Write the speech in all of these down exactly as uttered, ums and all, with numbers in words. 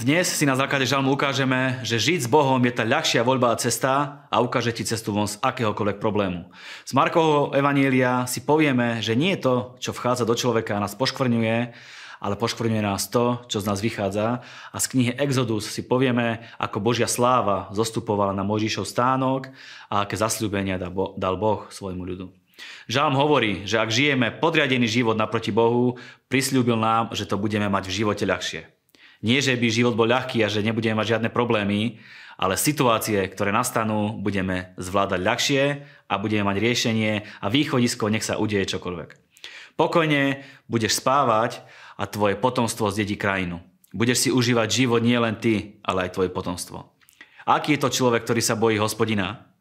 Dnes si na základe žalmu ukážeme, že žiť s Bohom je tá ľahšia voľba a cesta a ukáže ti cestu von z akéhokoľvek problému. Z Markovho evanielia si povieme, že nie je to, čo vchádza do človeka a nás poškvrňuje, ale poškvrňuje nás to, čo z nás vychádza. A z knihy Exodus si povieme, ako Božia sláva zostupovala na Mojžišov stánok a aké zasľúbenia dal Boh svojmu ľudu. Žalm hovorí, že ak žijeme podriadený život naproti Bohu, prisľúbil nám, že to budeme mať v živote ľahšie. Nie, že by život bol ľahký a že nebudeme mať žiadne problémy, ale situácie, ktoré nastanú, budeme zvládať ľahšie a budeme mať riešenie a východisko, nech sa udeje čokoľvek. Pokojne budeš spávať a tvoje potomstvo zdedí krajinu. Budeš si užívať život nie len ty, ale aj tvoje potomstvo. Aký je to človek, ktorý sa bojí Hospodina?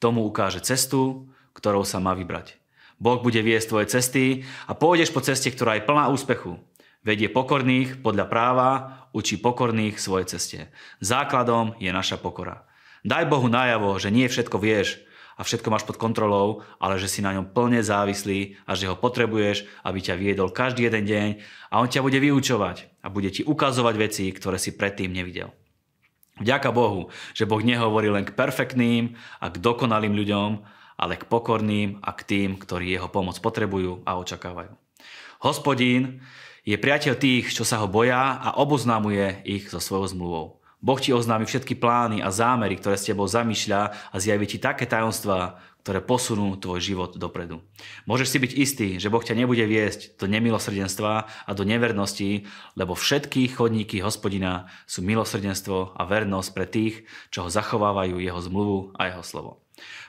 Tomu ukáže cestu, ktorou sa má vybrať. Boh bude viesť tvoje cesty a pôjdeš po ceste, ktorá je plná úspechu. Vedie pokorných podľa práva, učí pokorných svoje ceste. Základom je naša pokora. Daj Bohu najavo, že nie všetko vieš a všetko máš pod kontrolou, ale že si na ňom plne závislý a že ho potrebuješ, aby ťa viedol každý jeden deň a on ťa bude vyučovať a bude ti ukazovať veci, ktoré si predtým nevidel. Vďaka Bohu, že Boh nehovorí len k perfektným a k dokonalým ľuďom, ale k pokorným a k tým, ktorí jeho pomoc potrebujú a očakávajú. Hospodín je priateľ tých, čo sa ho boja a oboznámuje ich so svojou zmluvou. Boh ti oznámi všetky plány a zámery, ktoré s tebou zamýšľa a zjaví ti také tajomstvá, ktoré posunú tvoj život dopredu. Môžeš si byť istý, že Boh ťa nebude viesť do nemilosrdenstva a do nevernosti, lebo všetky chodníky Hospodina sú milosrdenstvo a vernosť pre tých, čo ho zachovávajú jeho zmluvu a jeho slovo.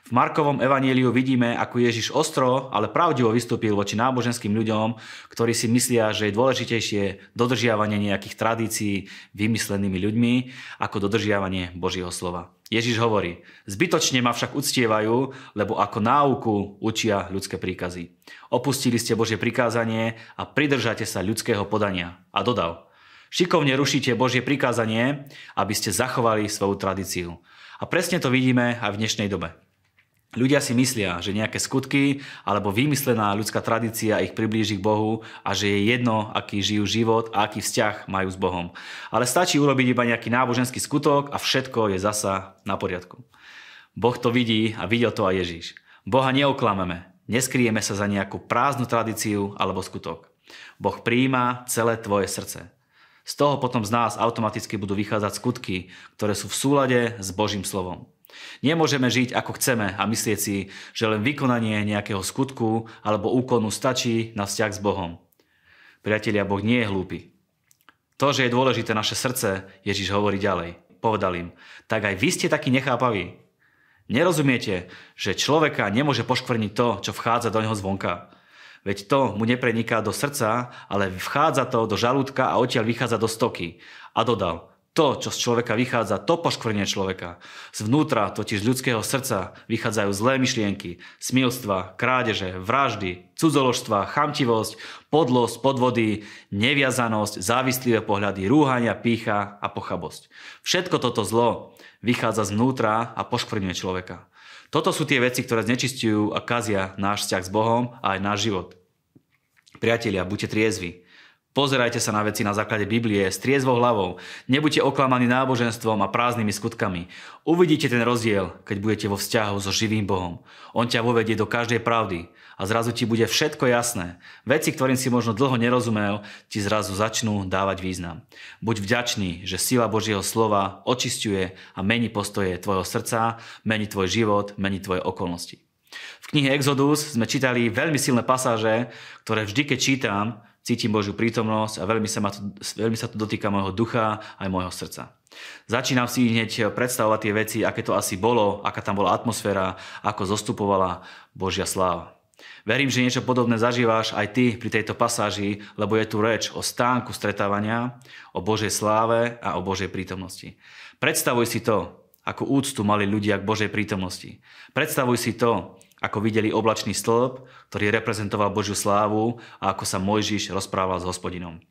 V Markovom evaníliu vidíme, ako Ježiš ostro, ale pravdivo vystúpil voči náboženským ľuďom, ktorí si myslia, že je dôležitejšie dodržiavanie nejakých tradícií vymyslenými ľuďmi, ako dodržiavanie Božieho slova. Ježiš hovorí, zbytočne ma však uctievajú, lebo ako náuku učia ľudské príkazy. Opustili ste Božie prikázanie a pridržate sa ľudského podania. A dodal, šikovne rušíte Božie prikázanie, aby ste zachovali svoju tradíciu. A presne to vidíme aj v dnešnej dobe. Ľudia si myslia, že nejaké skutky alebo vymyslená ľudská tradícia ich priblíži k Bohu a že je jedno, aký žijú život a aký vzťah majú s Bohom. Ale stačí urobiť iba nejaký náboženský skutok a všetko je zasa na poriadku. Boh to vidí a videl to aj Ježiš. Boha neoklameme, neskryjeme sa za nejakú prázdnu tradíciu alebo skutok. Boh prijíma celé tvoje srdce. Z toho potom z nás automaticky budú vychádzať skutky, ktoré sú v súlade s Božím slovom. Nemôžeme žiť ako chceme a myslieť si, že len vykonanie nejakého skutku alebo úkonu stačí na vzťah s Bohom. Priatelia, Boh nie je hlúpy. To, že je dôležité naše srdce, Ježiš hovorí ďalej. Povedal im, tak aj vy ste takí nechápaví. Nerozumiete, že človeka nemôže poškvrniť to, čo vchádza do neho zvonka. Veď to mu nepreniká do srdca, ale vchádza to do žalúdka a odtiaľ vychádza do stoky. A dodal, to, čo z človeka vychádza, to poškvrnie človeka. Zvnútra, totiž ľudského srdca, vychádzajú zlé myšlienky, smilstva, krádeže, vraždy, cudzoložstva, chamtivosť, podlosť, podvody, neviazanosť, závislivé pohľady, rúhania, pýcha a pochabosť. Všetko toto zlo vychádza zvnútra a poškvrňuje človeka. Toto sú tie veci, ktoré znečistujú a kazia náš vzťah s Bohom a aj náš život. Priatelia, buďte triezvi. Pozerajte sa na veci na základe Biblie s triezvou hlavou. Nebuďte oklamaní náboženstvom a prázdnymi skutkami. Uvidíte ten rozdiel, keď budete vo vzťahu so živým Bohom. On ťa vovedie do každej pravdy a zrazu ti bude všetko jasné. Veci, ktorým si možno dlho nerozumel, ti zrazu začnú dávať význam. Buď vďačný, že sila Božieho slova očisťuje a mení postoje tvojho srdca, mení tvoj život, mení tvoje okolnosti. V knihe Exodus sme čítali veľmi silné pasáže, ktoré vždy, keď čítam, cítim Božiu prítomnosť a veľmi sa, ma to, veľmi sa to dotýka môjho ducha aj môjho srdca. Začínam si hneď predstavovať tie veci, aké to asi bolo, aká tam bola atmosféra, ako zostupovala Božia sláva. Verím, že niečo podobné zažíváš aj ty pri tejto pasáži, lebo je tu reč o stánku stretávania, o Božej sláve a o Božej prítomnosti. Predstavuj si to, ako úctu mali ľudia k Božej prítomnosti. Predstavuj si to, ako videli oblačný stĺp, ktorý reprezentoval Božiu slávu a ako sa Mojžiš rozprával s Hospodinom.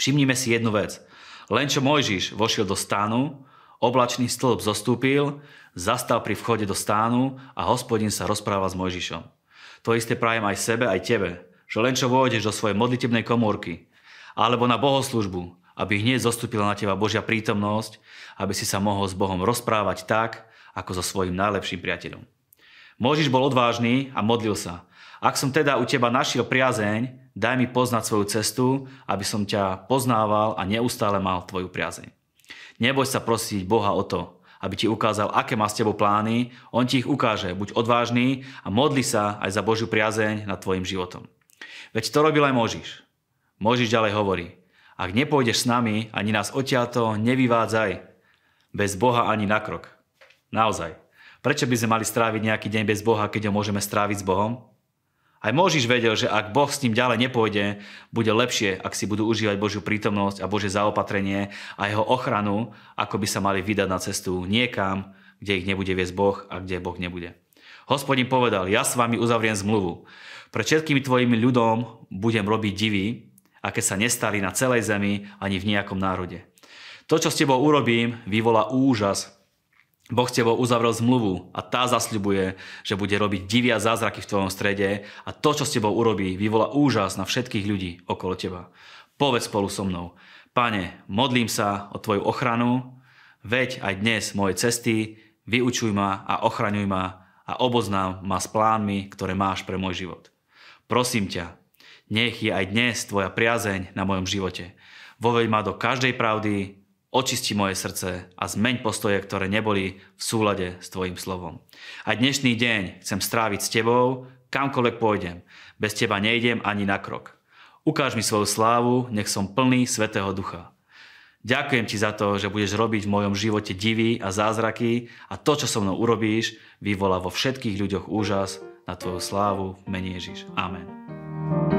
Všimnime si jednu vec. Len čo Mojžiš vošiel do stánu, oblačný stĺp zostúpil, zastal pri vchode do stánu a Hospodin sa rozprával s Mojžišom. To isté prajem aj sebe, aj tebe, že len čo vôjdeš do svojej modlitebnej komórky alebo na bohoslúžbu aby hneď zostúpila na teba Božia prítomnosť, aby si sa mohol s Bohom rozprávať tak, ako so svojím najlepším priateľom. Mojžiš bol odvážny a modlil sa. Ak som teda u teba našiel priazeň, daj mi poznať svoju cestu, aby som ťa poznával a neustále mal tvoju priazeň. Neboj sa prosiť Boha o to, aby ti ukázal, aké má s tebou plány. On ti ich ukáže. Buď odvážny a modli sa aj za Božiu priazeň nad tvojim životom. Veď to robil aj Mojžiš. Mojžiš ďalej hovorí, ak nepôjdeš s nami, ani nás odtiaľto nevyvádzaj, bez Boha ani na krok. Naozaj. Prečo by sme mali stráviť nejaký deň bez Boha, keď ho môžeme stráviť s Bohom? Aj Mojžiš vedel, že ak Boh s ním ďalej nepôjde, bude lepšie, ak si budú užívať Božiu prítomnosť a Božie zaopatrenie a jeho ochranu, ako by sa mali vydať na cestu niekam, kde ich nebude viesť Boh a kde Boh nebude. Hospodin povedal, ja s vami uzavriem zmluvu. Pred všetkými tvojimi ľudom budem robiť divy, aké sa nestali na celej zemi ani v nejakom národe. To, čo s tebou urobím, vyvolá úžas. Boh s tebou uzavrel zmluvu a tá zasľubuje, že bude robiť divia zázraky v tvojom strede a to, čo s tebou urobí, vyvolá úžas na všetkých ľudí okolo teba. Povedz spolu so mnou, Pane, modlím sa o tvoju ochranu, veď aj dnes moje cesty, vyučuj ma a ochraňuj ma a oboznám ma s plánmi, ktoré máš pre môj život. Prosím ťa, nech je aj dnes tvoja priazeň na mojom živote. Voveď ma do každej pravdy, očisti moje srdce a zmeň postoje, ktoré neboli v súlade s tvojím slovom. A dnešný deň chcem stráviť s tebou, kamkoľvek pôjdem. Bez teba nejdem ani na krok. Ukáž mi svoju slávu, nech som plný Svätého Ducha. Ďakujem ti za to, že budeš robiť v mojom živote divy a zázraky a to, čo so mnou urobíš, vyvolá vo všetkých ľuďoch úžas na tvoju slávu. Mene Ježiš. Amen.